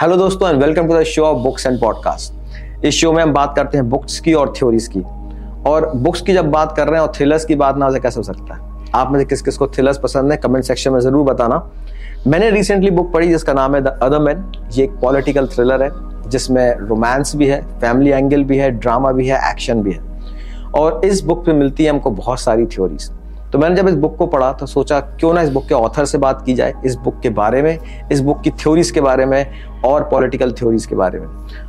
Hello दोस्तों and welcome to the show of books and podcast. इस show में हम बात करते हैं बुक्स की और थ्योरीज की। और बुक्स की जब बात कर रहे हैं और थ्रिलर्स की बात ना हो कैसे हो सकता है? आप में से किस किस को थ्रिलर्स पसंद है कमेंट सेक्शन में ज़रूर बताना। मैंने रिसेंटली बुक पढ़ी जिसका नाम है द अदर मैन। ये एक पॉलिटिकल थ्रिलर है जिसमें रोमांस भी है, फैमिली एंगल भी है, ड्रामा भी है, एक्शन भी है। और इस बुक पे मिलती है हमको बहुत सारी थ्योरीज। तो मैंने जब इस बुक को पढ़ा तो सोचा क्यों ना इस बुक के ऑथर से बात की जाए, इस बुक के बारे में, इस बुक की थ्योरीज के बारे में और पॉलिटिकल थ्योरीज के बारे में।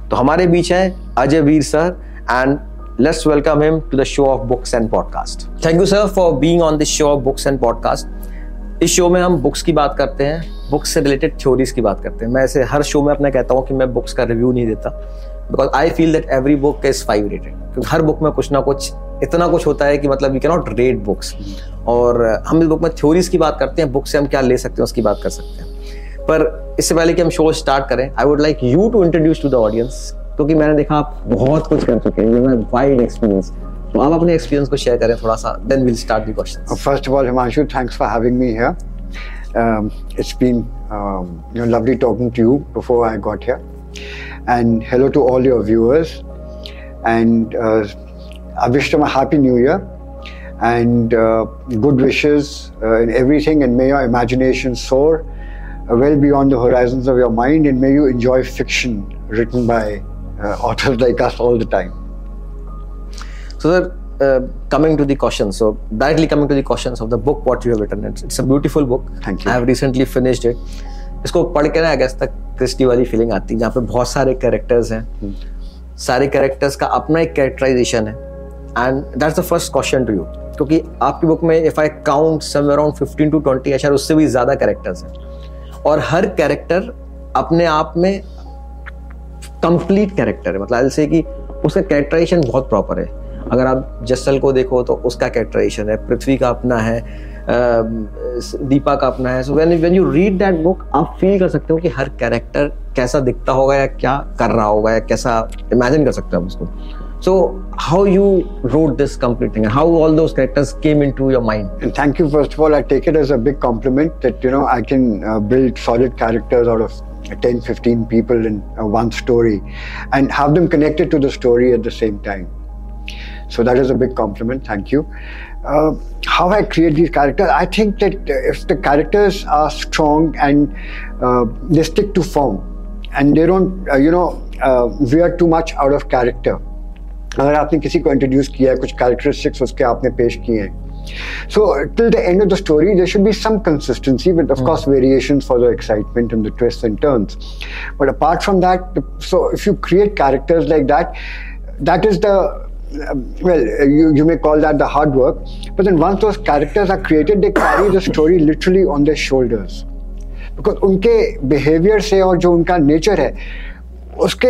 तो हमारे बीच हैं Ajay Veer sir and let's welcome him to the show of books and podcast. Thank you sir for being on this show of books and podcast. इस शो में हम बुक्स की बात करते हैं, बुक्स से रिलेटेड थ्योरीज की बात करते हैं। मैं ऐसे हर शो में अपना कहता हूँ कि मैं बुक्स का रिव्यू नहीं देता because I feel that every book is 5 rated. क्योंकि हर बुक में कुछ ना कुछ इतना कुछ होता है कि मतलब वी कैनॉट रेट बुक्स। और हम इस बुक में थ्योरीज की बात करते हैं, बुक से हम क्या ले सकते हैं उसकी बात कर सकते हैं। पर इससे पहले कि हम शो स्टार्ट करें I would like you to introduce to the audience, क्योंकि मैंने देखा आप बहुत कुछ कर चुके हैं, यू हैव वाइड एक्सपीरियंस। तो आप अपने एक्सपीरियंस को शेयर करें थोड़ा सा, then we start the question. First of all Himanshu, thanks for having me here. It's been you know lovely talking to you before I got here and hello to all your viewers and I wish them a happy new year and good wishes in everything, and may your imagination soar well beyond the horizons of your mind, and may you enjoy fiction written by authors like us all the time. So sir, coming to the questions, so directly coming to the questions of the book what you have written, it's a beautiful book. Thank you. I have recently finished it. इसको पढ़ के ना Agatha Christie वाली feeling आती है जहाँ पे बहुत सारे कैरेक्टर्स हैं, सारे कैरेक्टर्स का अपना एक कैरेक्टराइजेशन है। And that's the first question to you, क्योंकि आपकी बुक में if I count somewhere around 15 to 20 या शायद उससे भी ज़्यादा कैरेक्टर्स हैं और हर कैरेक्टर अपने आप में कंप्लीट कैरेक्टर है। मतलब ऐसे कि उसका कैरेक्टराइजेशन बहुत प्रॉपर है। अगर आप जैसल को देखो तो उसका कैरेक्टराइजेशन है, पृथ्वी का अपना है, दीपा का अपना है। So when you read that book आप फील कर सकते हो कि हर कैरेक्टर कैसा दिखता होगा या क्या कर रहा होगा या कैसा इमेजिन कर सकते हो आप उसको। So how you wrote this complete thing and how all those characters came into your mind? And thank you. First of all, I take it as a big compliment that, you know, I can build solid characters out of 10-15 people in one story and have them connected to the story at the same time. So that is a big compliment. Thank you. How I create these characters, I think that if the characters are strong and they stick to form and they don't, veer too much out of character. अगर आपने किसी को introduce किया है, कुछ characteristics उसके आपने पेश किए हैं, so till the end of the story there should be some consistency with of course variations for the excitement and the twist and turns, but apart from that, so if you create characters like that, that is the well you may call that the hard work, but then once those characters are created they carry the story literally on their shoulders, because उनके behaviour से और जो उनका nature है उसके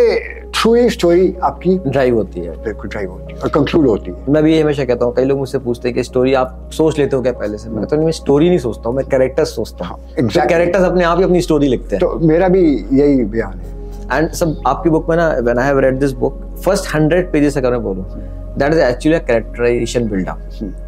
through ही story आपकी drive होती है, बिल्कुल ड्राइव होती है और कंक्लूड होती है। मैं भी ये हमेशा कहता हूँ, कई लोग मुझसे पूछते हैं कि स्टोरी आप सोच लेते हो क्या पहले से? मैं कहता हूँ मैं स्टोरी नहीं सोचता हूँ, मैं कैरेक्टर्स सोचता हूँ। एग्जैक्टली, कैरेक्टर्स अपने आप ही अपनी स्टोरी लिखते हैं। तो मेरा भी यही बयान है। एंड सब आपकी बुक में ना, when I have read this book, first 100 pages अगर मैं बोलूँ that is actually a characterisation buildup.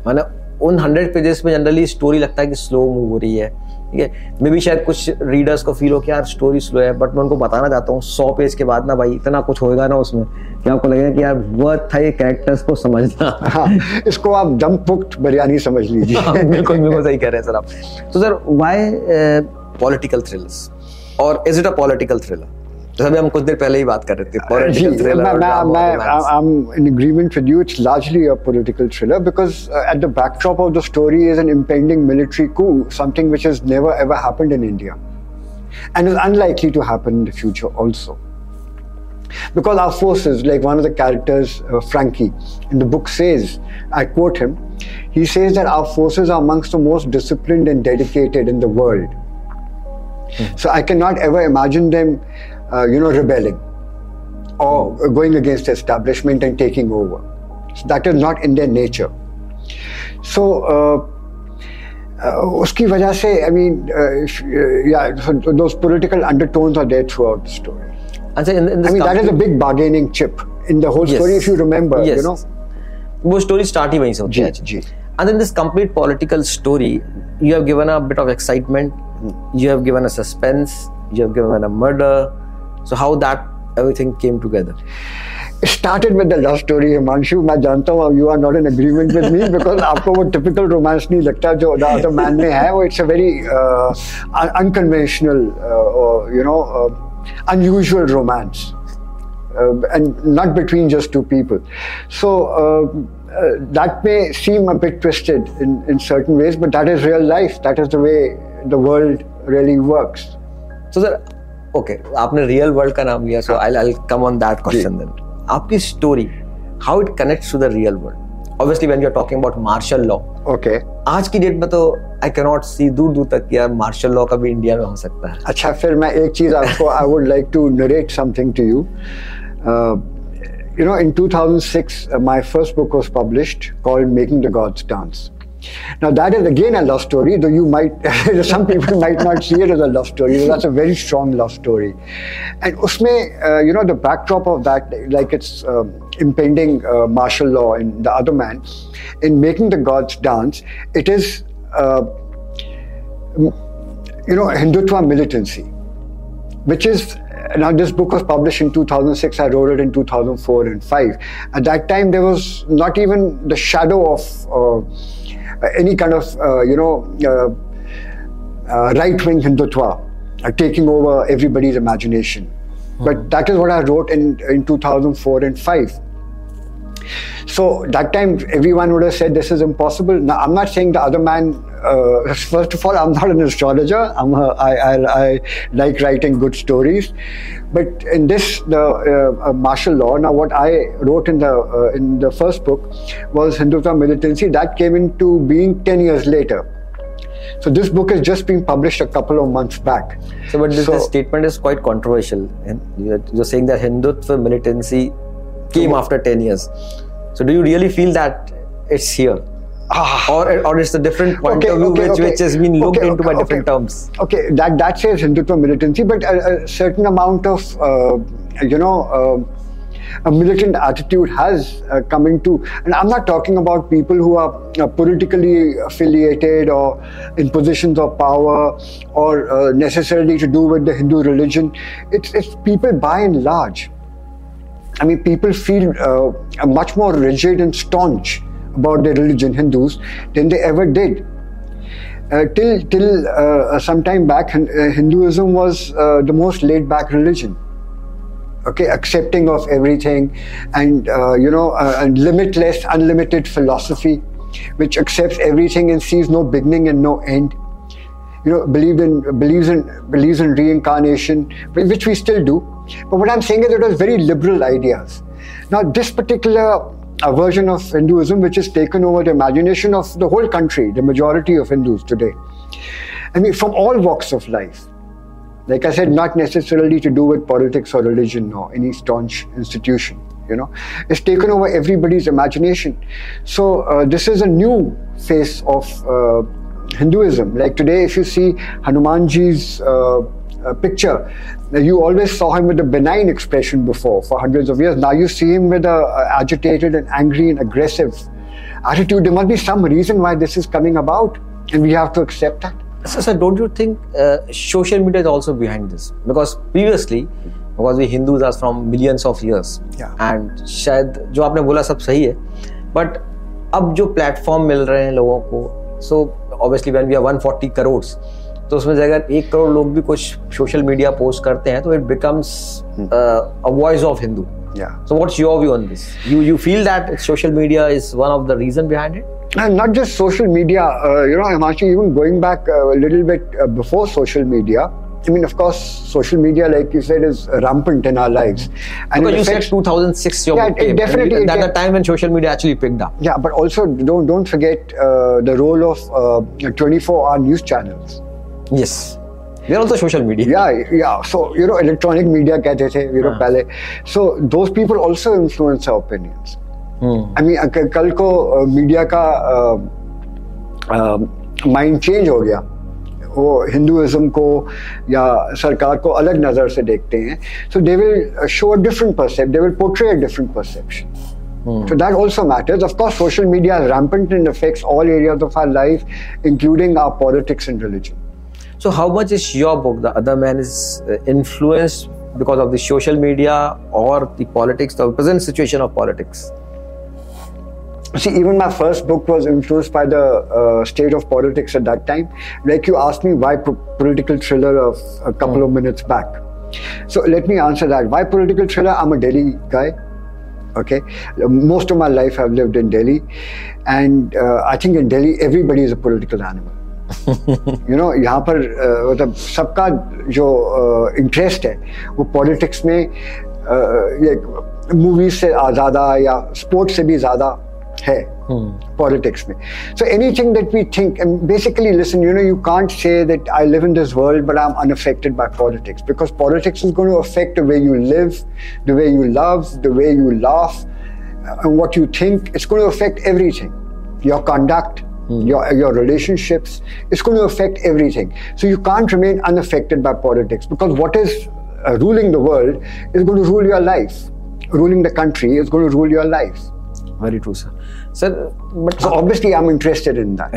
मैंने उन 100 पेजेस में जनरली स्टोरी लगता है कि स्लो मूव हो रही है, ठीक है, मे बी शायद कुछ रीडर्स को फील हो कि यार स्टोरी स्लो है, बट मैं उनको बताना चाहता हूँ 100 पेज के बाद ना भाई इतना कुछ होएगा ना उसमें कि आपको लगेगा कि यार वर्थ था ये कैरेक्टर्स को समझना। हाँ, इसको आप दम पुख्त बिरयानी समझ लीजिए। बिल्कुल बिल्कुल सही कह रहे हैं सर आप। तो सर व्हाई पॉलिटिकल थ्रिलर्स, और is it a political thriller? जैसे हम कुछ देर पहले ही बात कर रहे थे, political thriller. I am in agreement with you, it's largely a political thriller because at the backdrop of the story is an impending military coup, something which has never ever happened in India and is unlikely to happen in the future also, because our forces, like one of the characters, Frankie, in the book says, I quote him, he says that our forces are amongst the most disciplined and dedicated in the world. So I cannot ever imagine them rebelling or going against the establishment and taking over. So that is not in their nature. So uski wajah se, I mean, so those political undertones are there throughout the story. And so in this, I mean, that is a big bargaining chip in the whole story. Yes. If you remember, yes. You know, wo story start hi wahi se hoti hai. Ji, ji. And in this complete political story, you have given a bit of excitement, you have given a suspense, you have given a murder, So how that everything came together? It started with the love story, Himanshu. I know you are not in agreement with me because आपको वो typical romance नहीं लगता जो The Other Man में है. It's a very unconventional, you know, unusual romance, and not between just two people. So that may seem a bit twisted in certain ways, but that is real life. That is the way the world really works. So sir, okay, आपने real world का नाम लिया, so I'll come on that question then. आपकी story, how it connects to the real world? Obviously, when you're talking about martial law. Okay. आज की date में तो I cannot see दूर-दूर तक कि यार martial law कभी इंडिया में हो सकता है. अच्छा, फिर मैं एक चीज आपको I would like to narrate something to you. You know, in 2006, my first book was published called Making the Gods Dance. Now that is again a love story, though you might, some people might not see it as a love story. So that's a very strong love story, and usme, you know, the backdrop of that, like it's impending martial law in The Other Man. In Making the Gods Dance, it is, you know, Hindutva militancy, which is. Now this book was published in 2006. I wrote it in 2004 and 5. At that time, there was not even the shadow of any kind of you know right-wing Hindutva taking over everybody's imagination. Mm-hmm. But that is what I wrote in 2004 and 5. So that time, everyone would have said this is impossible. Now I'm not saying The Other Man. First of all, I'm not an astrologer. I like writing good stories, but in this martial law. Now, what I wrote in the first book was Hindutva militancy. That came into being 10 years later. So this book has just been published a couple of months back. So, but this, this statement is quite controversial. You're saying that Hindutva militancy came after 10 years. So do you really feel that it's here? Or it's a different point of view which has been looked into by different terms. Okay, that says Hindutva militancy, but a certain amount of, you know, a militant attitude has come into, and I'm not talking about people who are politically affiliated or in positions of power or necessarily to do with the Hindu religion. It's people by and large. I mean, people feel much more rigid and staunch about their religion, Hindus, than they ever did. Till some time back, Hinduism was the most laid-back religion. Okay, accepting of everything, and you know, a limitless, unlimited philosophy, which accepts everything and sees no beginning and no end. You know, believes in reincarnation, which we still do. But what I'm saying is, it was very liberal ideas. Now, this particular version of Hinduism, which has taken over the imagination of the whole country, the majority of Hindus today. I mean, from all walks of life. Like I said, not necessarily to do with politics or religion or any staunch institution. You know, it's taken over everybody's imagination. So this is a new face of Hinduism. Like today, if you see Hanumanji's picture, you always saw him with a benign expression before for hundreds of years. Now you see him with a agitated and angry and aggressive attitude. There must be some reason why this is coming about, and we have to accept that. So, sir, don't you think social media is also behind this? Because previously, because we Hindus are from millions of years, and शायद जो आपने बोला सब सही है, but अब जो platform मिल रहे हैं लोगों को, so obviously when we are 140 crores. तो उसमें अगर 1 करोड़ लोग भी कुछ सोशल मीडिया पोस्ट करते हैं तो it becomes a voice of Hindu. So what's your view on this? You feel that social media is one of the reason behind it? Not just social media, you know, Himanshu, even going back little bit before social media. I mean, of course, social media, like you said, is rampant in our lives. And because you said 2006, your book came. Definitely. That's the time when social media actually picked up. Yeah, but also don't forget the role of 24-hour news channels. Yes, they're also social media. Yeah. So, you know, electronic media कहते थे, you know, पहले. So those people also influence our opinions. I mean, कल को media का mind change हो गया. वो Hinduism को या सरकार को अलग नजर से देखते हैं. So they will show a different perception. They will portray a different perception. So that also matters. Of course, social media is rampant and affects all areas of our life, including our politics and religion. So how much is your book, The Other Man, is influenced because of the social media or the politics, the present situation of politics? See, even my first book was influenced by the state of politics at that time. Like you asked me why political thriller of a couple of minutes back. So let me answer that. Why political thriller? I'm a Delhi guy. Okay. Most of my life I've lived in Delhi. And I think in Delhi, everybody is a political animal. You know, यहाँ पर मतलब सबका जो interest है, वो politics में ये movies से ज़्यादा या sports से भी ज़्यादा है politics में. So anything that we think and basically listen, you know, you can't say that I live in this world but I'm unaffected by politics, because politics is going to affect the way you live, the way you love, the way you laugh, and what you think. It's going to affect everything. Your conduct, your relationships. It's going to affect everything. So you can't remain unaffected by politics, because what is ruling the world is going to rule your life. Ruling the country is going to rule your life. Very true, sir. Sir, but so obviously I'm interested in that.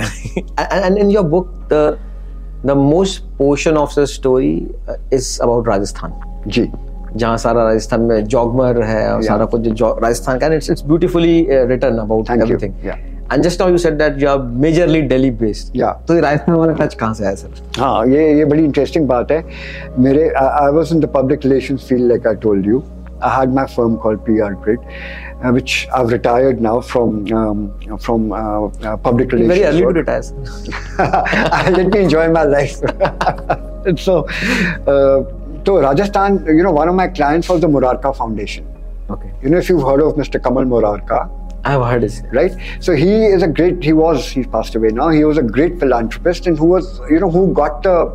And in your book, the most portion of the story is about Rajasthan. Ji. Jahan sara Rajasthan mein Jogmer hai aur sara kuch Rajasthan ka, and it's beautifully written about everything. Thank you. Yeah. And just now you said that you are majorly Delhi based. Yeah. So Rajasthan wala touch kahan se aaya, sir? Haan, ye badi interesting baat hai. Mere I was in the public relations field, like I told you. I had my firm called PR Grid, which I've retired now from public relations. Very early to retire. Let me enjoy my life. So Rajasthan, you know, one of my clients was the Murarka Foundation. Okay. You know, if you've heard of Mr. Kamal Murarka. I've heard it. Right? So he's passed away now. He was a great philanthropist, and who got the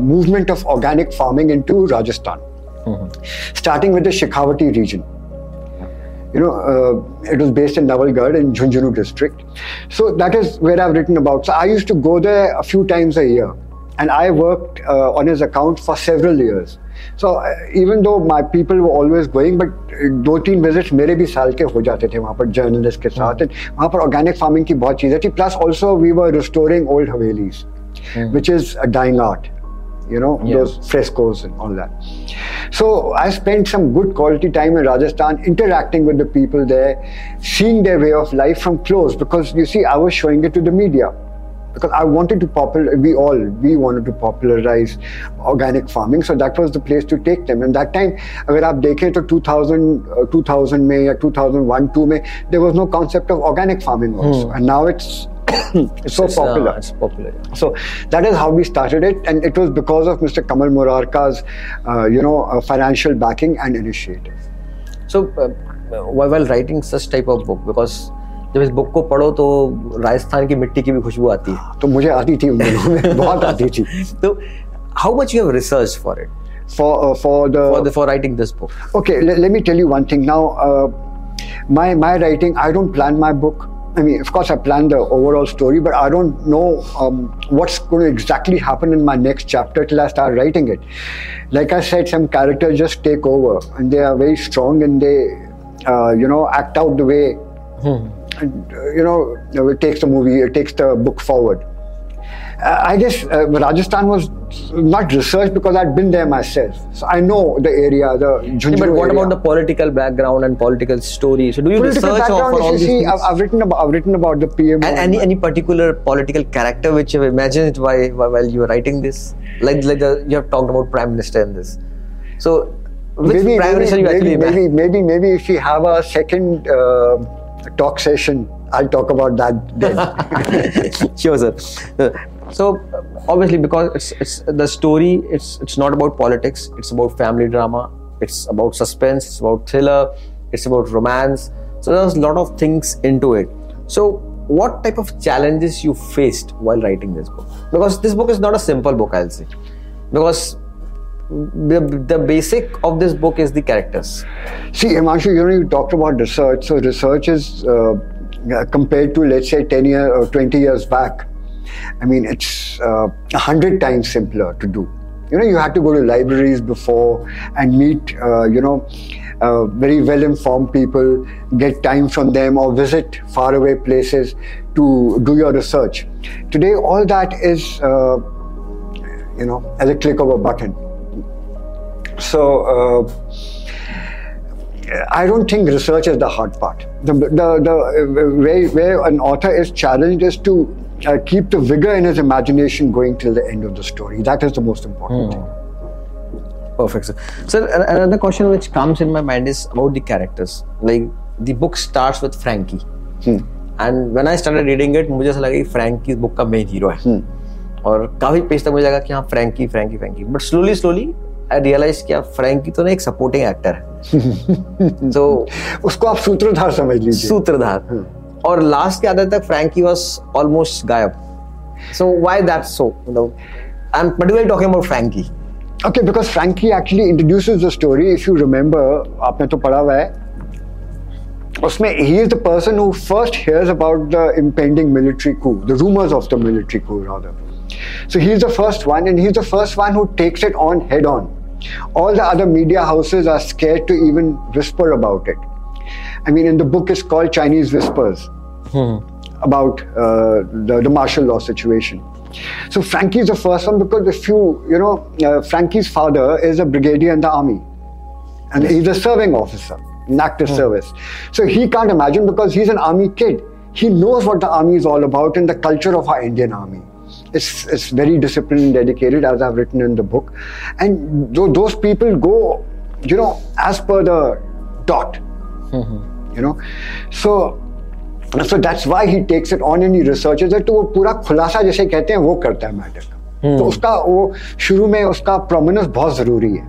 movement of organic farming into Rajasthan. Starting with the Shekhawati region. You know, it was based in Nawalgarh in Jhunjhunu district. So that is where I've written about. So I used to go there a few times a year, and I worked on his account for several years. So even though my people were always going, but 2-3 visits मेरे भी साल के हो जाते थे वहाँ पर journalists के साथ, and वहाँ पर organic farming की बहुत चीज़ें थी. Plus also we were restoring old havelis, which is a dying art. You know, those frescoes and all that. So I spent some good quality time in Rajasthan, interacting with the people there, seeing their way of life from close, because you see, I was showing it to the media, because I wanted to popularize organic farming. So that was the place to take them. And that time, agar aap dekhe to 2000 mein ya 2001-2 mein, there was no concept of organic farming also. And now it's so popular. It's popular. So that is how we started it, and it was because of Mr. Kamal Murarka's, financial backing and initiative. So while writing such type of book, because जब इस book को पढ़ो तो राजस्थान की मिट्टी की भी खुशबू आती है. तो मुझे आती थी उन दिनों में, बहुत आती थी. So how much you have researched for it? For writing this book. Okay, let me tell you one thing. Now my writing, I don't plan my book. I mean, of course, I plan the overall story, but I don't know what's going to exactly happen in my next chapter till I start writing it. Like I said, some characters just take over, and they are very strong, and they, act out the way, and, it takes the movie, it takes the book forward. I guess Rajasthan was not researched because I'd been there myself. So I know the area, the Jhunjhunu area. But what about the political background and political stories? So do you research for all these things? I've written about the PM. And any particular political character which you've imagined while you were writing this? Like you have talked about Prime Minister in this. So which Prime Minister you actually imagined? Maybe if you have a second talk session, I'll talk about that then. Sure, sir. So obviously, because it's the story, it's not about politics, it's about family drama, it's about suspense, it's about thriller, it's about romance. So there's a lot of things into it. So what type of challenges you faced while writing this book? Because this book is not a simple book, I'll say. Because the basic of this book is the characters. See, Himanshu, you talked about research. So research is compared to, let's say, 10 years or 20 years back. I mean, it's 100 times simpler to do. You know, you had to go to libraries before and meet, very well-informed people, get time from them, or visit faraway places to do your research. Today, all that is, at the click of a button. So I don't think research is the hard part. The way where an author is challenged is to keep the vigor in his imagination going till the end of the story. That is the most important thing. Perfect, sir. Sir, another question which comes in my mind is about the characters. Like, the book starts with Frankie. And when I started reading it, मुझे ऐसा लगा कि Frankie's book का main hero है. और काफी page तक मुझे लगा कि हाँ Frankie. But slowly I realized कि Frankie तो ना एक supporting actor है. So उसको आप सूत्रधार समझ लीजिए. सूत्रधार. और last के आधे तक Frankie was almost गायब. So why that so? I'm particularly talking about Frankie. Okay, because Frankie actually introduces the story. If you remember, आपने तो पढ़ा हुआ है. उसमें he is the person who first hears about the impending military coup, the rumors of the military coup rather. So he is the first one, and he is the first one who takes it on head on. All the other media houses are scared to even whisper about it. I mean, in the book it's called Chinese Whispers about the martial law situation. So Frankie is the first one because if you know, Frankie's father is a brigadier in the army, and he's a serving officer. In active service. So he can't imagine because he's an army kid. He knows what the army is all about and the culture of our Indian army. It's very disciplined and dedicated, as I've written in the book. And those people go, you know, as per the dot. You know, so that's why he takes it on and he researches it. तो वो पूरा खुलासा जैसे कहते हैं वो करता है matter का. तो उसका वो शुरू में उसका prominence बहुत ज़रूरी है.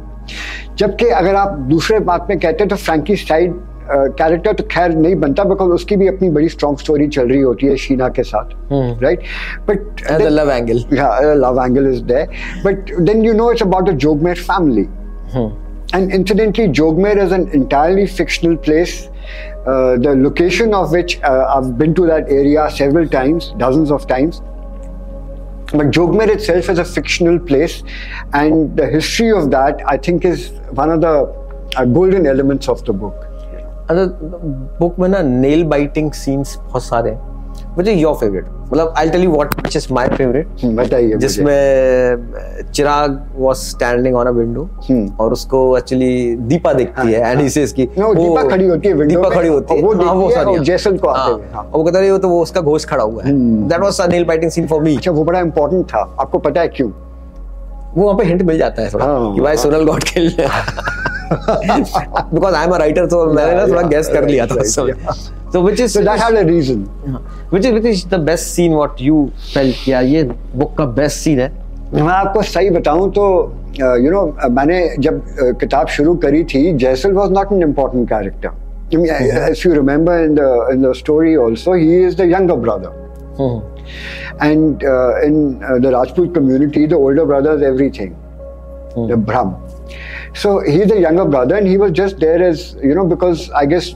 जबकि अगर आप दूसरे बात में कहते हैं तो फ्रैंकी साइड कैरेक्टर तो खैर नहीं बनता बिकॉज उसकी भी अपनी बड़ी स्ट्रॉन्ग स्टोरी चल रही होती है शीना के साथ, right? But the love angle, या love angle is there, but then you know it's about the Jogmer family. And incidentally Jogmer is an entirely fictional place, the location of which I have been to that area several times, dozens of times. But Jogmer itself is a fictional place, and the history of that, I think, is one of the golden elements of the book. The book में ना nail biting scenes बहुत सारे हैं. Which is your favorite? मतलब I'll tell you which is my favorite. बताइए. जिसमें चिराग was standing on a window, और उसको actually दीपा देखती है, and he says कि वो दीपा खड़ी होती है window में, वो देखती है और जैसल को आते हैं, और वो कहता है तो वो उसका घोष खड़ा हुआ है. That was a nail biting scene for me. अच्छा, वो बड़ा important था. आपको पता है क्यों? वो वहाँ पे hint मिल जाता है थोड़ा कि भाई सोनल गॉड के लिए, because I am a writer, so मैंने ना थोड़ा guess कर लिया था. So that had a reason. Which is the best scene what you felt कि ये book का best scene है? मैं आपको सही बताऊँ तो you know, मैंने जब किताब शुरू करी थी, Jaisal was not an important character. As you remember in the story also, he is the younger brother. And in the Rajput community, the older brother is everything, the Brahm. So he's the younger brother, and he was just there as, you know, because I guess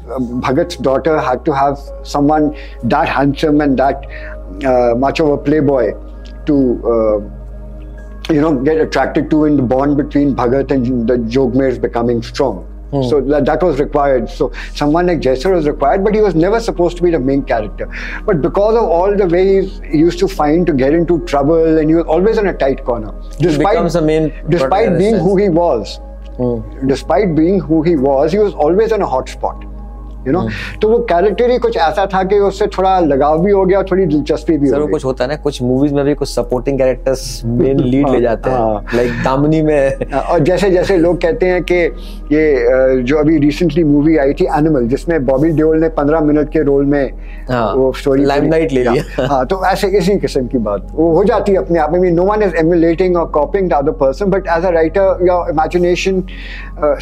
Bhagat's daughter had to have someone that handsome and that much of a playboy to, you know, get attracted to, and the bond between Bhagat and the Jogmer is becoming strong. So that was required. So someone like Jaisal was required, but he was never supposed to be the main character. But because of all the ways he used to find to get into trouble, and he was always in a tight corner. Despite being who he was, he was always in a hot spot. You know, तो वो character ही कुछ ऐसा था कि उससे थोड़ा लगाव भी हो गया और थोड़ी दिलचस्पी भी हो गई. सर, कुछ होता है ना, कुछ movies में भी कुछ supporting characters main lead ले जाते हैं, like दामनी में. और जैसे जैसे लोग कहते हैं कि ये जो अभी recently movie आई थी Animal, जिसमें बॉबी देओल ने 15 मिनट के रोल में वो story limelight ले लिया. हाँ, तो ऐसे इसी किस्म की बात वो हो जाती है अपने आप में. No one is emulating or copying the other person, but as a writer, your imagination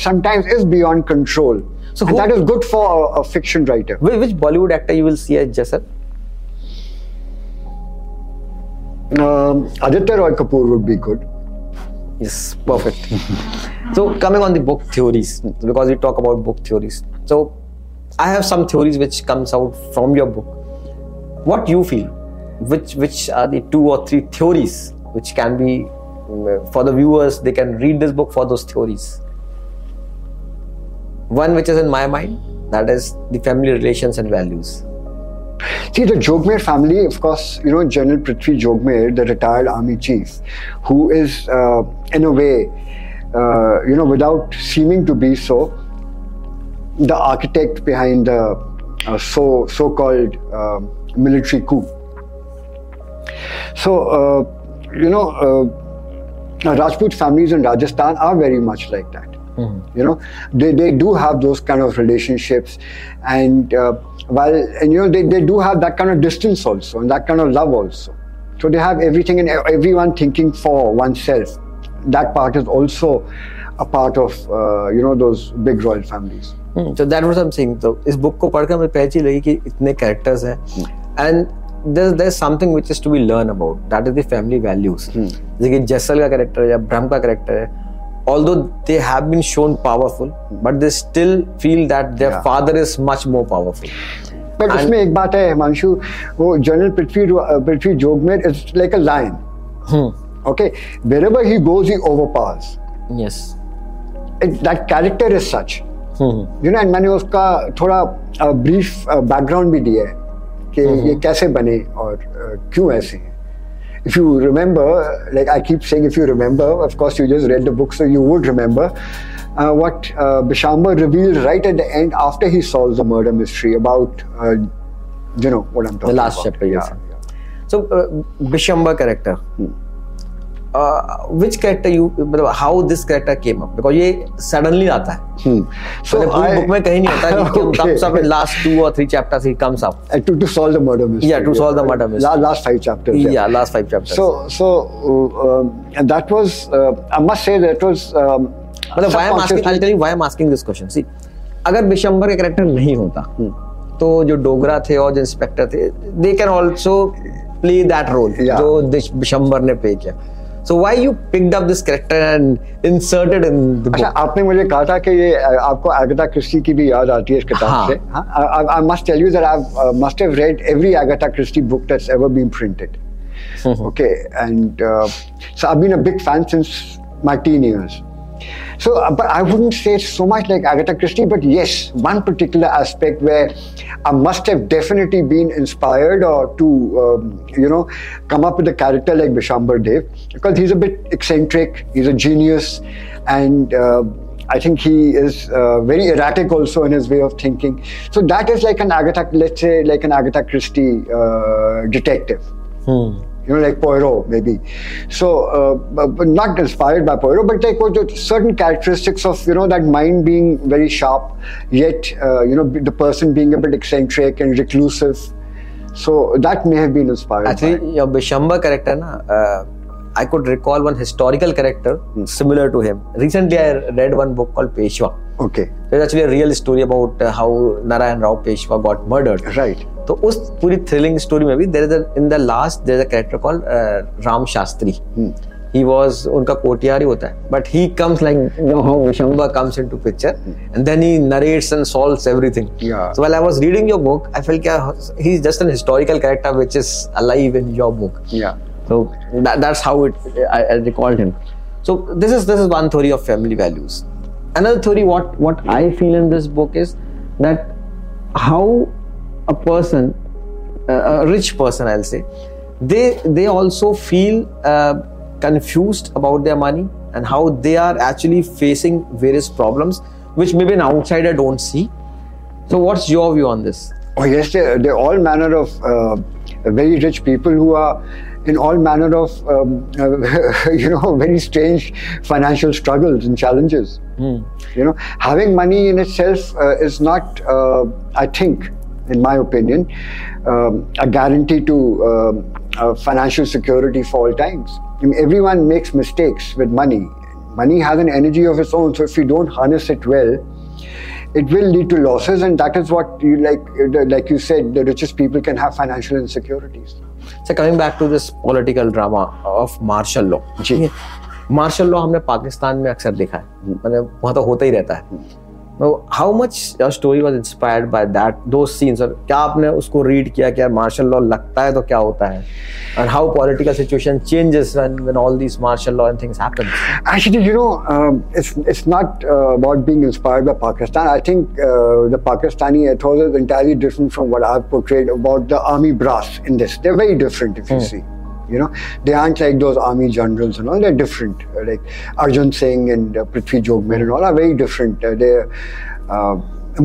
sometimes is beyond control. So and that is good for a fiction writer. Which Bollywood actor you will see as Jaisal? Aditya Roy Kapoor would be good. Yes, perfect. So coming on the book theories, because we talk about book theories. So I have some theories which comes out from your book. What you feel? Which are the 2 or 3 theories which can be for the viewers? They can read this book for those theories. One which is in my mind, that is the family relations and values. See, the Jogmer family, of course, you know, General Prithvi Jogmer, the retired army chief, who is, in a way, you know, without seeming to be so, the architect behind the so-called military coup. So, you know, Rajput families in Rajasthan are very much like that. Mm-hmm. You know, they do have those kind of relationships, and while, and you know, they do have that kind of distance also, and that kind of love also. So they have everything and everyone thinking for oneself. That part is also a part of you know, those big royal families. So that was something. So इस book को पढ़कर मुझे पहचान लगी कि इतने characters हैं, and there's something which is to be learned about. That is the family values. जैसे जैसल का character है या ब्रह्म का character है. Although they have been shown powerful, but they still feel that their father is much more powerful. But उसमें एक बात है हिमांशु, वो general Prithvi Jogmer is like a lion. Okay, wherever he goes, he overpowers. Yes. That character is such. You know, and मैंने उसका थोड़ा brief background भी दिया है कि ये कैसे बने और क्यों ऐसे हैं. If you remember, like I keep saying, if you remember, of course you just read the book, so you would remember what Vishambhar revealed right at the end after he solves the murder mystery about, you know, what I'm talking about. The last chapter, yes. Yeah, yeah. So, Vishambhar character. Which character how this character came up? Because ये suddenly आता है. So पूरी book में कहीं नहीं आता कि it comes up in last 2 or 3 chapters. It comes up to solve the murder mystery. Yeah, to solve the murder mystery. Last 5 chapters. Yeah, last 5 chapters. So that was, I must say, that was. But why I'm asking? I'll tell you why I'm asking this question. See, अगर विशंबर का character नहीं होता, तो जो डोगरा थे और जो inspector थे, they can also play that role जो विशंबर ने play किया. So why you picked up this character and inserted in the book? अच्छा, आपने मुझे कहा था कि ये आपको अगाथा क्रिस्टी की भी याद आती है इस किताब से. हाँ. I must tell you that I must have read every Agatha Christie book that's ever been printed. Okay, and so I've been a big fan since my teen years. So, but I wouldn't say so much like Agatha Christie, but yes, one particular aspect where I must have definitely been inspired or to, you know, come up with a character like Vishambhar Dev, because he's a bit eccentric, he's a genius, and I think he is very erratic also in his way of thinking. So that is like an Agatha, let's say, like an Agatha Christie detective. You know, like Poirot, maybe. So, but not inspired by Poirot, but like with certain characteristics of, you know, that mind being very sharp, yet, you know, the person being a bit eccentric and reclusive. So, that may have been inspired by. Your Vishambhar character, na, I could recall one historical character similar to him. Recently, I read one book called Peshwa. Okay. There's actually a real story about how Narayan Rao Peshwa got murdered. Right. तो उस पूरी thrilling story में भी in the last there is a character called Ram Shastri. He was उनका कोटियारी होता है, but he comes like Vishambhar comes into picture and then he narrates and solves everything. Yeah. So while I was reading your book, I felt that he's just an historical character which is alive in your book. Yeah. So that's how I recalled him. So this is one theory of family values. Another theory, what I feel in this book is that how a person, a rich person, I'll say, they also feel confused about their money and how they are actually facing various problems which maybe an outsider don't see. So what's your view on this? Oh yes, they're all manner of very rich people who are in all manner of you know, very strange financial struggles and challenges. You know, having money in itself is not, I think, in my opinion, a guarantee to financial security for all times. I mean, everyone makes mistakes with money. Money has an energy of its own, so if you don't harness it well, it will lead to losses, and that is what, like you said, the richest people can have financial insecurities. So coming back to this political drama of martial law. Martial law हमने पाकिस्तान में अक्सर देखा है, मतलब वहाँ तो होता ही रहता है. How much your story was inspired by that, those scenes? और क्या आपने उसको read किया कि यार martial law लगता है तो क्या होता है? And how political situation changes when all these martial law and things happen? Actually, you know, it's not about being inspired by Pakistan. I think the Pakistani ethos is entirely different from what I've portrayed about the army brass in this. They're very different, if you see. you know. They aren't like those army generals and all, they're different. Like Arjun Singh and Prithvi Jogmer and all are very different. They're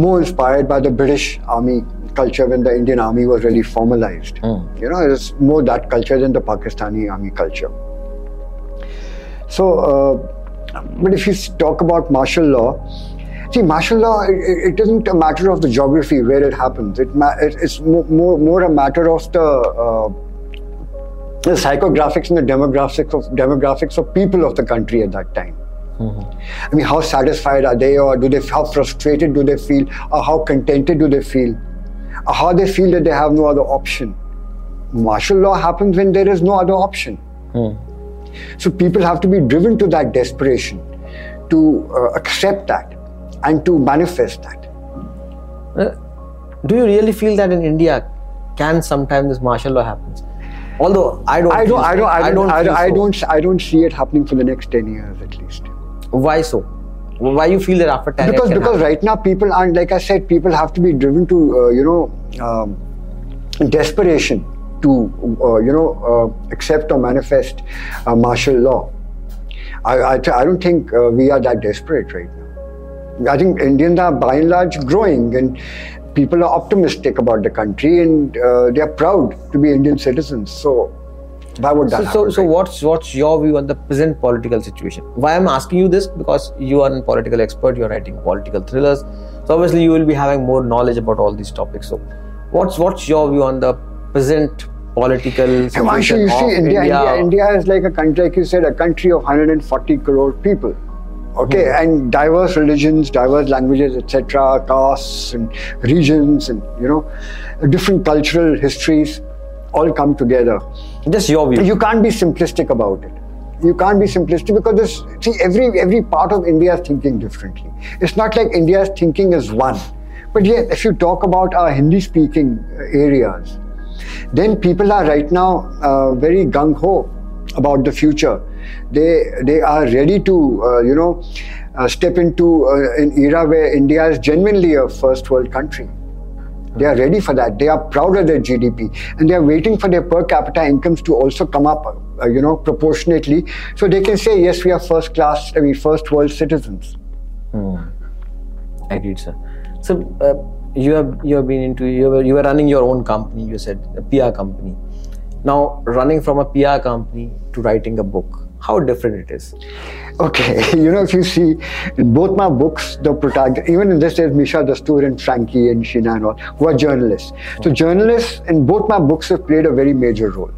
more inspired by the British army culture when the Indian army was really formalized. You know, it's more that culture than the Pakistani army culture. So, but if you talk about martial law, see, martial law, it isn't a matter of the geography where it happens. It's more a matter of the psychographics and the demographics of people of the country at that time. I mean, how satisfied are they, or how frustrated do they feel, or how contented do they feel, or how they feel that they have no other option. Martial law happens when there is no other option. So people have to be driven to that desperation, to accept that and to manifest that. Do you really feel that in India can sometimes this martial law happens? Although I don't see it happening for the next 10 years at least. Why so? Why you feel that after 10 years? Because right now people aren't, like I said, people have to be driven to desperation to accept or manifest martial law. I don't think we are that desperate right now. I think Indians are by and large growing, and people are optimistic about the country, and they are proud to be Indian citizens. So why would that happen? So what's your view on the present political situation? Why I'm asking you this, because you are a political expert, you're writing political thrillers, so obviously you will be having more knowledge about all these topics. So what's your view on the present political situation? You see, India is like a country, like you said, a country of 140 crore people. Okay, and diverse religions, diverse languages, etc., castes and regions, and you know, different cultural histories all come together. That's your view. You can't be simplistic about it. You can't be simplistic, because this, see, every part of India is thinking differently. It's not like India's thinking is one. But yet, if you talk about our Hindi-speaking areas, then people are right now very gung-ho about the future. They are ready to, step into an era where India is genuinely a first world country. They are ready for that. They are proud of their GDP, and they are waiting for their per capita incomes to also come up, proportionately, so they can say, yes, we are first world citizens. Agreed, sir. So, you were running your own company, you said, a PR company. Now, running from a PR company to writing a book, how different it is? Okay, if you see, in both my books, the protagonist, even in this, there's Misha Dastur and Frankie and Sheena and all, who are journalists. So journalists in both my books have played a very major role.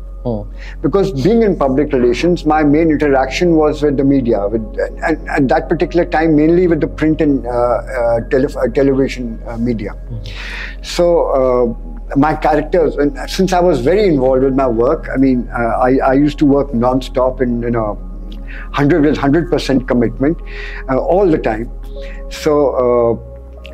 Because being in public relations, my main interaction was with the media, and at that particular time, mainly with the print and television media. So my characters, and since I was very involved with my work, I mean, I used to work non-stop in 100% commitment all the time. So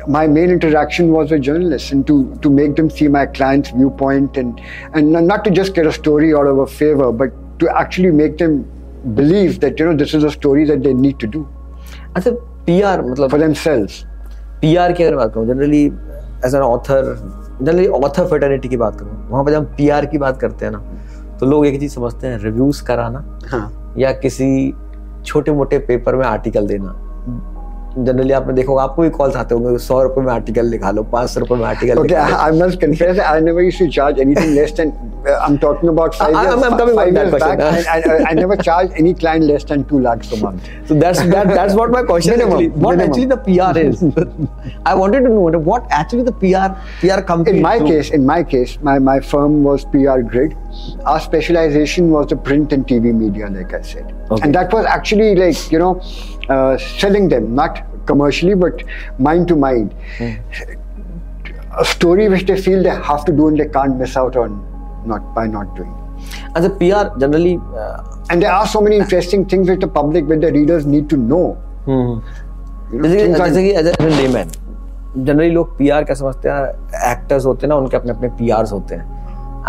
my main interaction was with journalists, and to make them see my client's viewpoint, and not to just get a story out of a favor, but to actually make them believe that, this is a story that they need to do. As a PR, for themselves. PR की अगर बात करूँ, generally as an author, generally author fraternity की बात करूँ, वहाँ पर जब हम PR की बात करते हैं ना, तो लोग एक चीज समझते हैं, reviews कराना या किसी छोटे-मोटे paper में article देना. Generally, आपने देखोगे आपको भी कॉल्स आते होंगे, 100 रुपए में आर्टिकल लिखा लो, 500 रुपए में article. Okay, I must confess, I never used to charge anything less than. I'm talking about 5 years. I'm coming back to that question. I never charged any client less than 2 lakhs per month. So that's what my question actually. What actually the PR is? I wanted to know what actually the PR company. In my case, my firm was PR Grid. Our specialization was the print and TV media, like I said, and that was actually like selling them, not commercially, but mind to mind. A story which they feel they have to do and they can't miss out on by not doing. As a PR, generally, and there are so many interesting things which the public, with the readers, need to know. Basically, as a layman, generally, लोग PR क्या समझते हैं? Actors होते हैं ना, उनके अपने PRs होते हैं,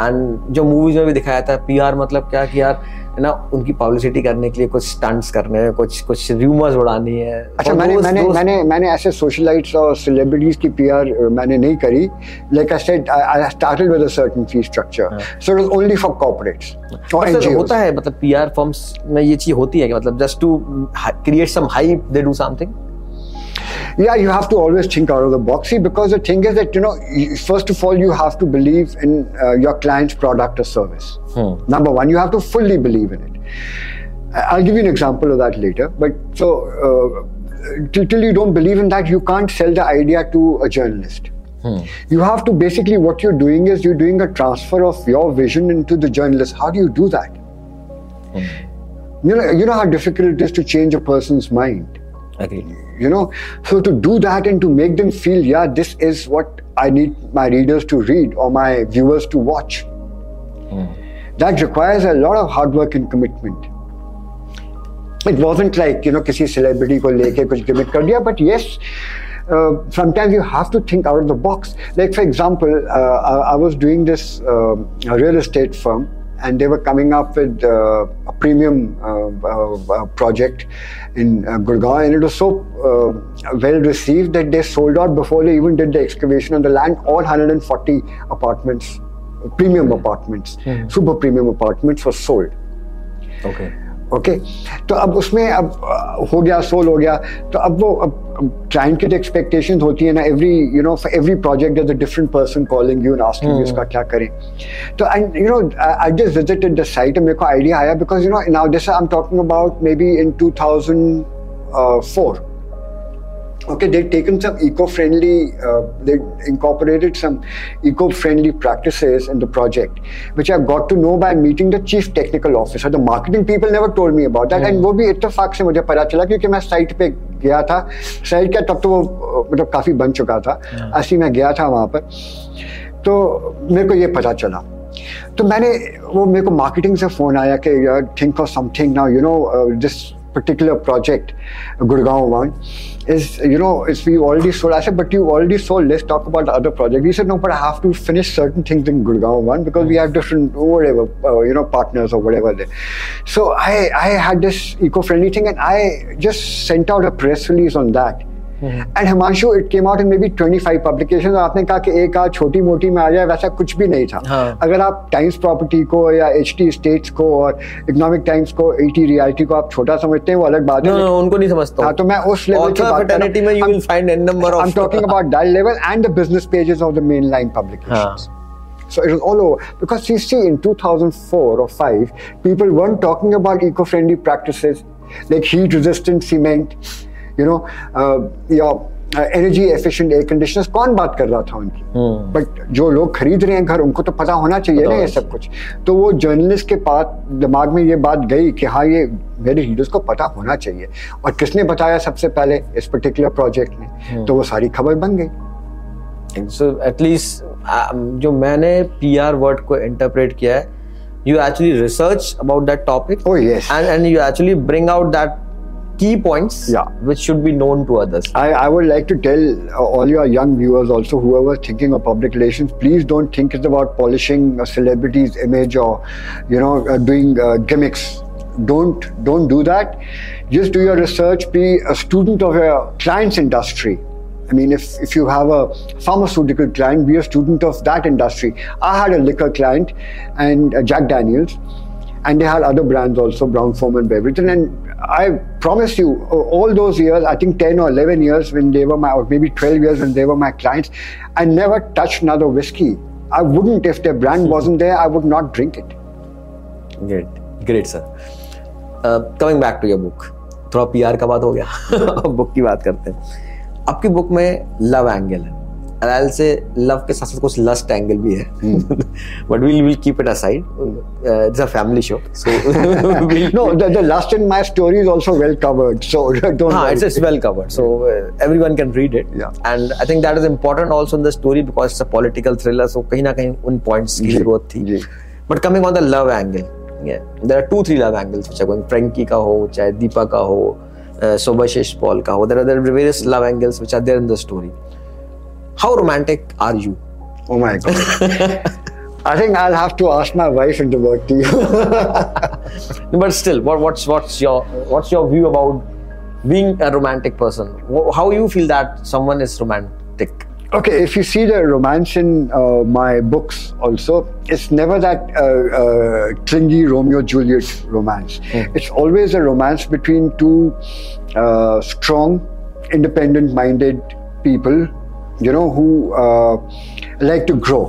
and जो movies में भी दिखाया जाता है, PR मतलब क्या कि यार ना उनकी पब्लिसिटी करने के लिए कुछ स्टंट्स करने हैं, कुछ र्यूमर्स उड़ानी है। अच्छा, मैंने ऐसे सोशलाइट्स और सेलिब्रिटीज की पीआर मैंने नहीं करी। Like I said, I started with a certain fee structure, so it was only for corporates और एनजीओस। होता है, मतलब पीआर फर्म्स में ये चीज होती है कि मतलब just to create some hype they do something. Yeah, you have to always think out of the box, see, because the thing is that, you know, first of all, you have to believe in your client's product or service. Number one, you have to fully believe in it. I'll give you an example of that later, but so till you don't believe in that, you can't sell the idea to a journalist. You have to basically, what you're doing is you're doing a transfer of your vision into the journalist. How do you do that? You know how difficult it is to change a person's mind. Agreed. You know, so to do that and to make them feel, yeah, this is what I need my readers to read or my viewers to watch, that requires a lot of hard work and commitment. It wasn't like, you know, kisi celebrity ko leke kuch gimmick kar diya, but yes, sometimes you have to think out of the box. Like for example, I was doing this real estate firm, and they were coming up with a premium project in Gurgaon, and it was so well received that they sold out before they even did the excavation on the land. All 140 apartments, premium apartments, super premium apartments were sold. Okay. Okay. तो अब उसमें अब हो गया, soul हो गया, तो अब वो क्लाइंट की एक्सपेक्टेशंस होती है ना, every you know for every project is a different person calling you and asking you इसका क्या करें। तो and you know I just visited the site, मेरे को आइडिया आया because you know now this I am talking about maybe in 2004. Okay, they've taken some eco-friendly, they incorporated some eco-friendly practices in the project, which I've got to know by meeting the chief technical officer. The marketing people never told me about that, and वो भी इत्तेफाक से मुझे पता चला क्योंकि मैं site पे गया था। साइट क्या, तब तो वो मतलब काफी बन चुका था, असली मैं गया था वहाँ पर, तो मेरे को ये पता चला। तो मैंने वो, मेरे को मार्केटिंग से फोन आया कि think of something now, you know, this particular project, Gurgaon one, is, you know, it's we already sold. I said, but you already sold. Let's talk about the other project. He said, no, but I have to finish certain things in Gurgaon one because we have different whatever, you know, partners or whatever there. So I had this eco-friendly thing, and I just sent out a press release on that. And Himanshu, it came out in maybe 25 publications. और आपने कहा कि एक आध छोटी मोटी में आ जाए, वैसा कुछ भी नहीं था। अगर आप टाइम्स प्रॉपर्टी को या HT स्टेट्स को और इकोनॉमिक टाइम्स को, ET रियलिटी को आप छोटा समझते हैं, वो अलग बात है। उनको नहीं समझता हूं। तो मैं उस लेवल की बात कर रहा हूं। You will find n number of. I'm talking about that level and the business pages of the mainline publications. So it was all over because you see, in 2004 or 5, people weren't talking about eco-friendly practices like heat-resistant cement. You know, your energy efficient air conditioners, कौन बात कर रहा था उनकी? But जो लोग खरीद रहे हैं घर, उनको तो पता होना चाहिए ना ये सब कुछ। तो वो जर्नलिस्ट के पास दिमाग में ये बात गई कि हाँ, ये मेरे हीरोज को पता होना चाहिए। और किसने बताया सबसे पहले? इस पर्टिकुलर प्रोजेक्ट ने। तो वो सारी खबर बन गई। So at least जो मैंने PR वर्ड को इंटरप्रेट किया है, you actually research about that topic. Oh yes. And you actually bring out that key points, yeah, which should be known to others. I would like to tell all your young viewers also, whoever thinking of public relations, please don't think it's about polishing a celebrity's image or, you know, doing gimmicks. Don't do that. Just do your research. Be a student of your client's industry. I mean, if you have a pharmaceutical client, be a student of that industry. I had a liquor client, and Jack Daniels, and they had other brands also, Brown Forman, beverage, and I promise you, all those years, I think 10 or 11 years when they were my, or maybe 12 years when they were my clients, I never touched another whiskey. I wouldn't, if their brand wasn't there, I would not drink it. Great, great sir. Coming back to your book, थोड़ा PR का बात हो गया, book की बात करते हैं। आपकी book में love angle है, and I'll say love के साथ साथ कुछ lust angle भी है, but we'll keep it aside. It's a family show, so no, the lust in my story is also well covered, so don't. Haan, it's well covered, so everyone can read it. Yeah. And I think that is important also in the story because it's a political thriller, so कहीं ना कहीं उन points की जरूरत थी. But coming on the love angle, yeah, there are 2-3 love angles which are going. Frankie का हो, चाहे Deepa का हो, Sobhashish Paul का हो. There are various love angles which are there in the story. How romantic are you? Oh my God. I think I'll have to ask my wife in the work to you. But still, what's your view about being a romantic person? How you feel that someone is romantic? Okay, if you see the romance in my books also, it's never that clingy Romeo-Juliet romance. Mm. It's always a romance between two strong, independent-minded people, you know, who like to grow,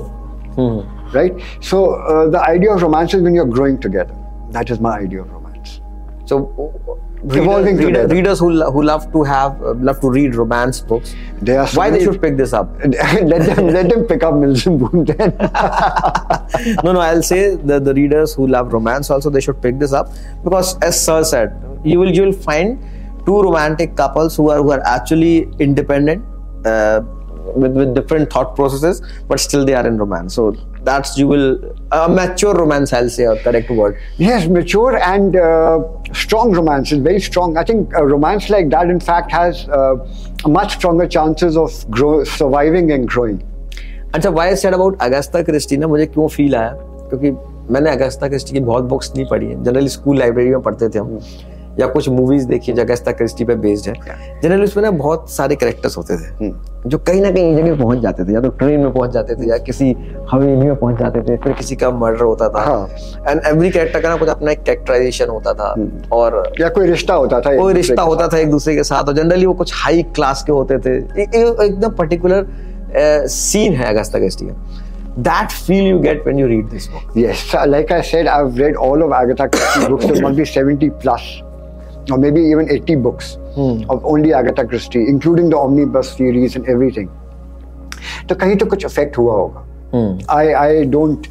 mm. right? So the idea of romance is when you're growing together. That is my idea of romance. So, readers who love to read romance books, they are so why they should pick this up. let them pick up Milton Boon then. No, I'll say that the readers who love romance also, they should pick this up, because as Sir said, you will find two romantic couples who are actually independent, with different thought processes, but still they are in romance. So that's, you will, a mature romance, I'll say, a correct word. Yes, mature and strong romance is very strong. I think a romance like that, in fact, has much stronger chances of surviving and growing. And so why I said about Agatha Christie, na, मुझे क्यों feel आया? क्योंकि मैंने Agatha Christie की बहुत books नहीं पढ़ी हैं. Generally school library में पढ़ते थे हम, या कुछ मूवीज देखी जो अगाथा क्रिस्टी पे बेस्ड है. जनरली उसमें ना बहुत सारे कैरेक्टर्स होते थे जो कहीं ना कहीं जगह पहुंच जाते थे, या तो ट्रेन में पहुंच जाते थे, या किसी हवेली में पहुंच जाते थे, फिर किसी का मर्डर होता था. एंड एवरी कैरेक्टर का ना कुछ अपना एक कैरेक्टराइजेशन होता था, और या कोई रिश्ता होता था एक दूसरे के साथ. और जनरली वो कुछ हाई क्लास के होते थे. एकदम पर्टिकुलर सीन है अगाथा क्रिस्टी का. That feel you get when you read this book. Yes, like I said, I've read all of Agatha Christie's books. There must be 70+ or maybe even 80 books of only Agatha Christie, including the omnibus series and everything. तो कहीं तो कुछ effect हुआ होगा. I don't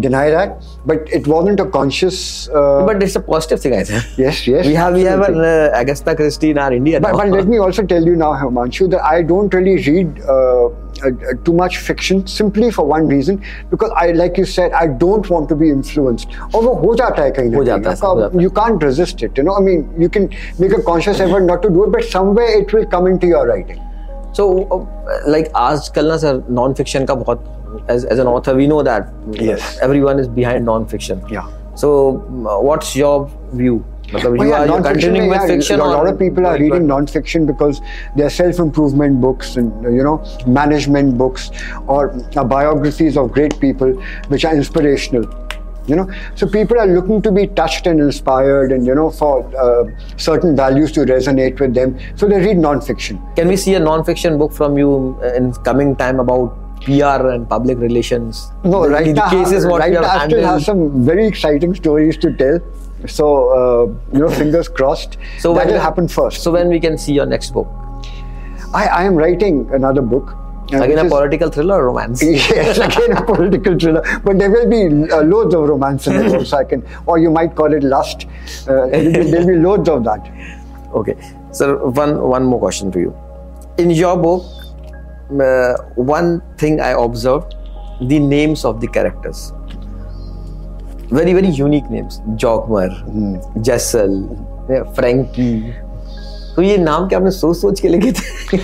deny that, but it wasn't a conscious. But it's a positive thing, I think. Yes. We have an Agatha Christie in our India. But let me also tell you now, Himanshu, that I don't really read too much fiction, simply for one reason, because I, like you said, I don't want to be influenced. और वो हो जाता है कहीं ना कहीं. You can't resist it, you know. I mean, you can make a conscious effort not to do it, but somewhere it will come into your writing. So, like आजकल ना सर, non-fiction का बहुत, as an author we know that everyone is behind non-fiction. So what's your view? Are you continuing with fiction? A lot of people are reading non-fiction because they are self-improvement books and, you know, management books or biographies of great people which are inspirational, you know. So people are looking to be touched and inspired, and, you know, for certain values to resonate with them, so they read non-fiction. Can we see a non-fiction book from you in coming time about PR and public relations? No, right now I still have some very exciting stories to tell. So, you know, fingers crossed. So that will happen first. So when we can see your next book? I am writing another book. Again a political thriller or romance? Yes, again a political thriller. But there will be loads of romance in it. So I can, or you might call it lust. There will be loads of that. Okay. So one more question to you. In your book, one thing I observed, the names of the characters, very very unique names. Jogmer, Jaisal, Frankie. तो ये नाम क्या आपने सोच के लिखे थे?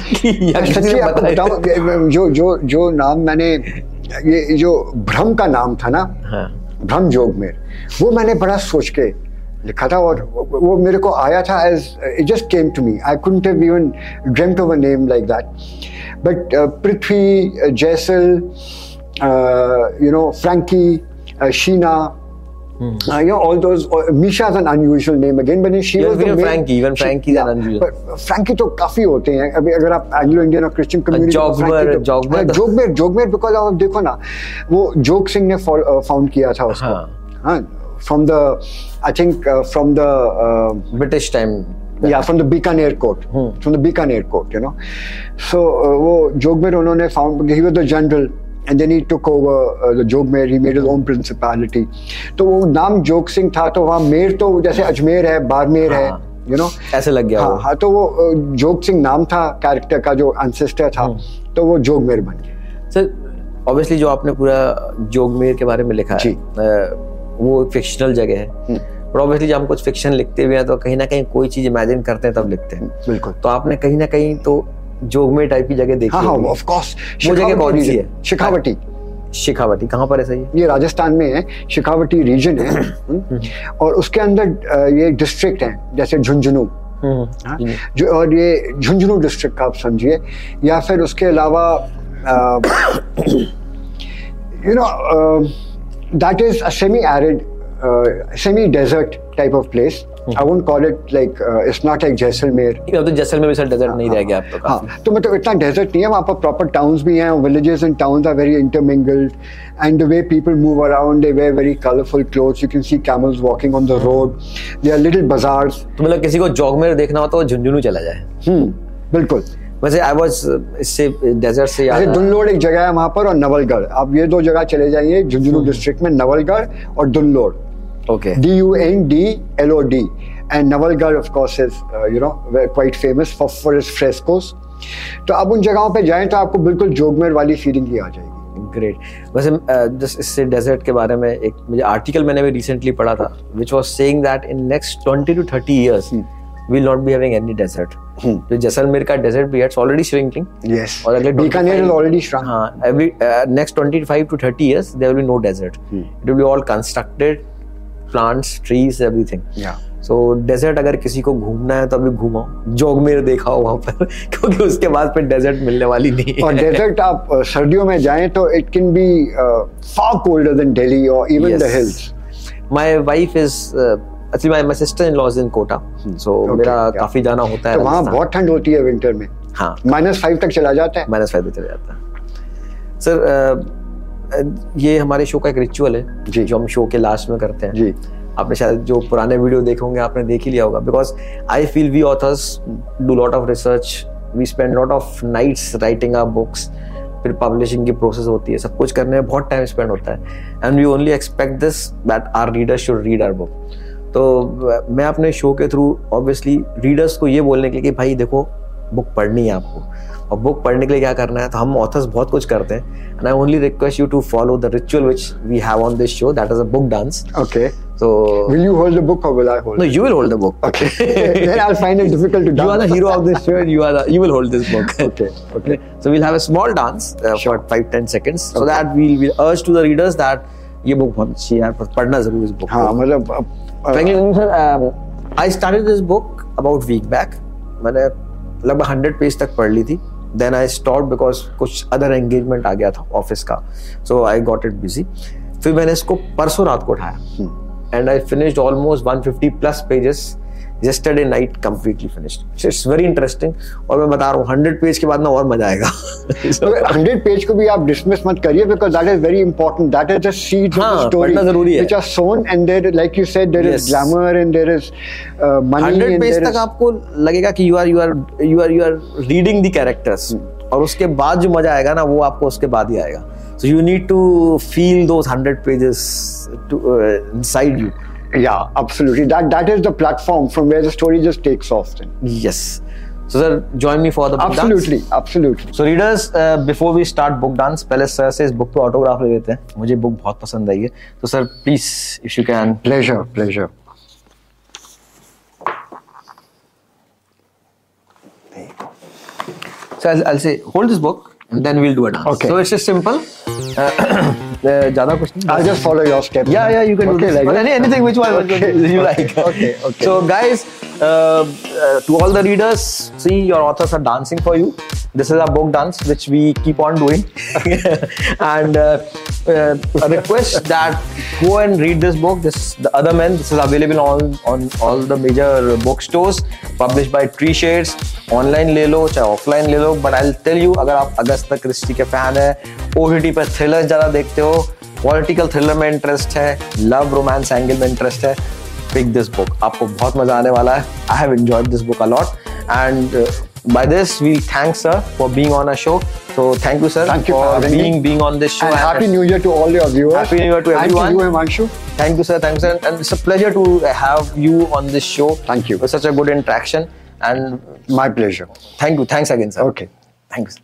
सच्ची आपको बताऊं, जो नाम मैंने, ये जो भ्रम का नाम था ना, भ्रम जोगमेर, वो मैंने बड़ा सोच के लिखा था, और वो मेरे को आया था as it just came to me. I couldn't have even dreamt of a name like that. But Prithvi, Jaisal, you know, Frankie, Sheena, you know, all those. Misha's an unusual name again, but she was the main. Even Frankie's an unusual. But Frankie तो काफी होते हैं. अभी अगर आप Anglo-Indian और Christian community में Jogmer, because आप देखो ना, वो Jog Singh ने found किया था उसको. हाँ, from the, I think from the British time. Yeah, from the Bikaner court. From the Bikaner court, you know. So, Jogmer, unhone found, he was the general, and then he took over the Jogmer. He made his own principality. So, वो नाम जोग सिंह था, तो वहाँ मेर तो जैसे अजमेर है, बारमेर है, you know. ऐसे लग गया. हाँ, तो वो जोग सिंह नाम था कैरेक्टर का, जो ancestor था, तो वो जोगमेर बन गया. सर, obviously जो आपने पूरा जोगमेर के बारे में लिखा है, वो fictional जगह है. Obviously, जब हम कुछ फिक्शन लिखते हुए हैं तो कहीं ना कहीं कोई चीज इमेजिन करते हैं तब लिखते हैं. बिल्कुल. तो आपने कहीं ना कहीं तो जोगमेर टाइप की जगह देखी है. हाँ, ऑफ कोर्स. वो जगह कौन सी है? शेखावटी. शेखावटी कहाँ पर है? सही, ये राजस्थान में है, शेखावटी रीजन है और उसके अंदर ये डिस्ट्रिक्ट है जैसे झुंझुनू, जो और ये झुंझुनू डिस्ट्रिक्ट का आप समझिए, या फिर उसके अलावा you know that is a semi arid semi desert type of place. I won't call it like it's not like Jaisalmer. अब तो जैसलमेर में सर डेजर्ट नहीं रह गया अब तो। हाँ, तो मतलब इतना डेजर्ट नहीं है वहाँ पर, प्रॉपर टाउन्स भी हैं, villages and towns are very intermingled and the way people move around they where very colourful clothes, you can see camels walking on the road, there little bazaars. तो मतलब किसी को जोगमेर देखना हो तो झुंझुनू चला जाए। बिल्कुल, वैसे आई वाज इससे डेजर्ट से याद है, दुल्लोड़ एक जगह है वहाँ पर और नवलगढ़। आप ये दो जगह चले जाइए झुंझुनू डिस्ट्रिक्ट में, नवलगढ़ और दुल्लोड़। Okay. D-U-N-D-L-O-D and Nawalgarh of course is you know quite famous for its frescoes. तो आप उन जगहों पे जाएं तो आपको बिल्कुल जोगमेर वाली फीलिंग ही आ जाएगी। ग्रेट। वैसे जस्ट इससे डेजर्ट के बारे में एक मुझे आर्टिकल मैंने भी रिसेंटली पढ़ा था which was saying that in next 20 to 30 years we'll not be having any desert. तो जैसलमेर का डेजर्ट भी it's already shrinking. Yes. और अगले बीकानेर is already shrunk. हाँ, every next 25 to 30 years there will be no desert. It will be all constructed. Plants, trees, everything. So desert अगर किसी को घूमना है तो अभी घूमाओ, जोगमेर देखा वहाँ पर क्योंकि उसके बाद फिर डेजर्ट मिलने वाली नहीं है। और डेजर्ट आप सर्दियों में जाएं तो it can be far colder than Delhi और even the hills. My wife is actually my sister in law's in Kota, so मेरा काफी जाना होता है। तो वहाँ बहुत ठंड होती है विंटर में। हाँ, -5 तक चला जाता है। -5 तक चला जाता है। सर ये हमारे शो का एक रिचुअल है जो हम शो के लास्ट में करते हैं जी। आपने शायद जो पुराने वीडियो देखे होंगे आपने देख ही लिया होगा, because I feel we authors do lot of research, we spend lot of nights writing our books, फिर पब्लिशिंग की प्रोसेस होती है, सब कुछ करने में बहुत टाइम स्पेंड होता है and we only expect this that our reader should read our book. तो मैं अपने शो के थ्रू ऑब्वियसली रीडर्स को ये बोलने के लिए कि भाई देखो बुक पढ़नी है आपको, और बुक पढ़ने के लिए क्या करना है, तो हम ऑथर्स बहुत कुछ करते हैं and I only request you to follow the ritual which we have on this show that is a book dance. Okay, so will you hold the book और will I hold? No, you will hold the book. Okay, then I will find it difficult to dance. You are the hero of this show, you will hold this book. Okay, okay, so we will have a small dance for 5-10 seconds so that we will urge to the readers that ये book बहुत अच्छी है, पढ़ना जरूर इस book. हां, मतलब frankly sir I started this book about week back, मैंने लगभग 100 पेज तक पढ़ ली थी, देन आई स्टॉप बिकॉज कुछ अदर एंगेजमेंट आ गया था ऑफिस का, so I got it busy. फिर मैंने इसको परसों रात को उठाया and I finished almost 150+ pages yesterday night, completely finished. It's very interesting. और मैं बता रहा हूँ 100 पेज के बाद ना और मजा आएगा। 100 पेज को भी आप डिसमिस मत करिए because that is very important. That is the seeds of the story. पढ़ना जरूरी है. Which are sown and there, like you said, there is glamour and there is money. 100 page तक आपको लगेगा कि you are reading the characters. और उसके बाद जो मजा आएगा ना वो आपको उसके बाद ही आएगा. So you need to feel those 100 pages inside you. Yeah, absolutely. That is the platform from where the story just takes off then. Yes. So sir, join me for the book absolutely, dance. Absolutely. So readers, before we start book dance, पहले sir से इस book पे autograph ले लेते हैं। मुझे book बहुत पसंद आई है। So sir, please, if you can. Pleasure, pleasure. So I'll say, hold this book and then we'll do a dance. Okay. So it's just simple. ज़्यादा कुछ नहीं। I'll just follow your step. Yeah, yeah, you can do this. But anything which one you like. Okay, okay. So guys, to all the readers, see your authors are dancing for you. This is a book dance which we keep on doing. And a request that go and read this book. This The Other Man. This is available on all the major bookstores. Published by Tree Shades. Online ले लो चाहे offline ले लो. But I'll tell you, अगर आप Agatha Christie के fan है, OTT पर thriller ज़्यादा देखते हो, पॉलिटिकल थ्रिलर में इंटरेस्ट है, लव रोमांस एंगल में इंटरेस्ट है, पिक दिस बुक, आपको बहुत मजा आने वाला है। I have enjoyed this book a lot and by this we thank sir for being on a show. So thank you sir, thank you for being on this show. And happy new year to all your viewers. Happy new year to everyone. And to you, Himanshu. Thank you sir, thanks sir, and it's a pleasure to have you on this show. Thank you. It was such a good interaction and my pleasure. Thank you, thanks again sir. Okay, thanks.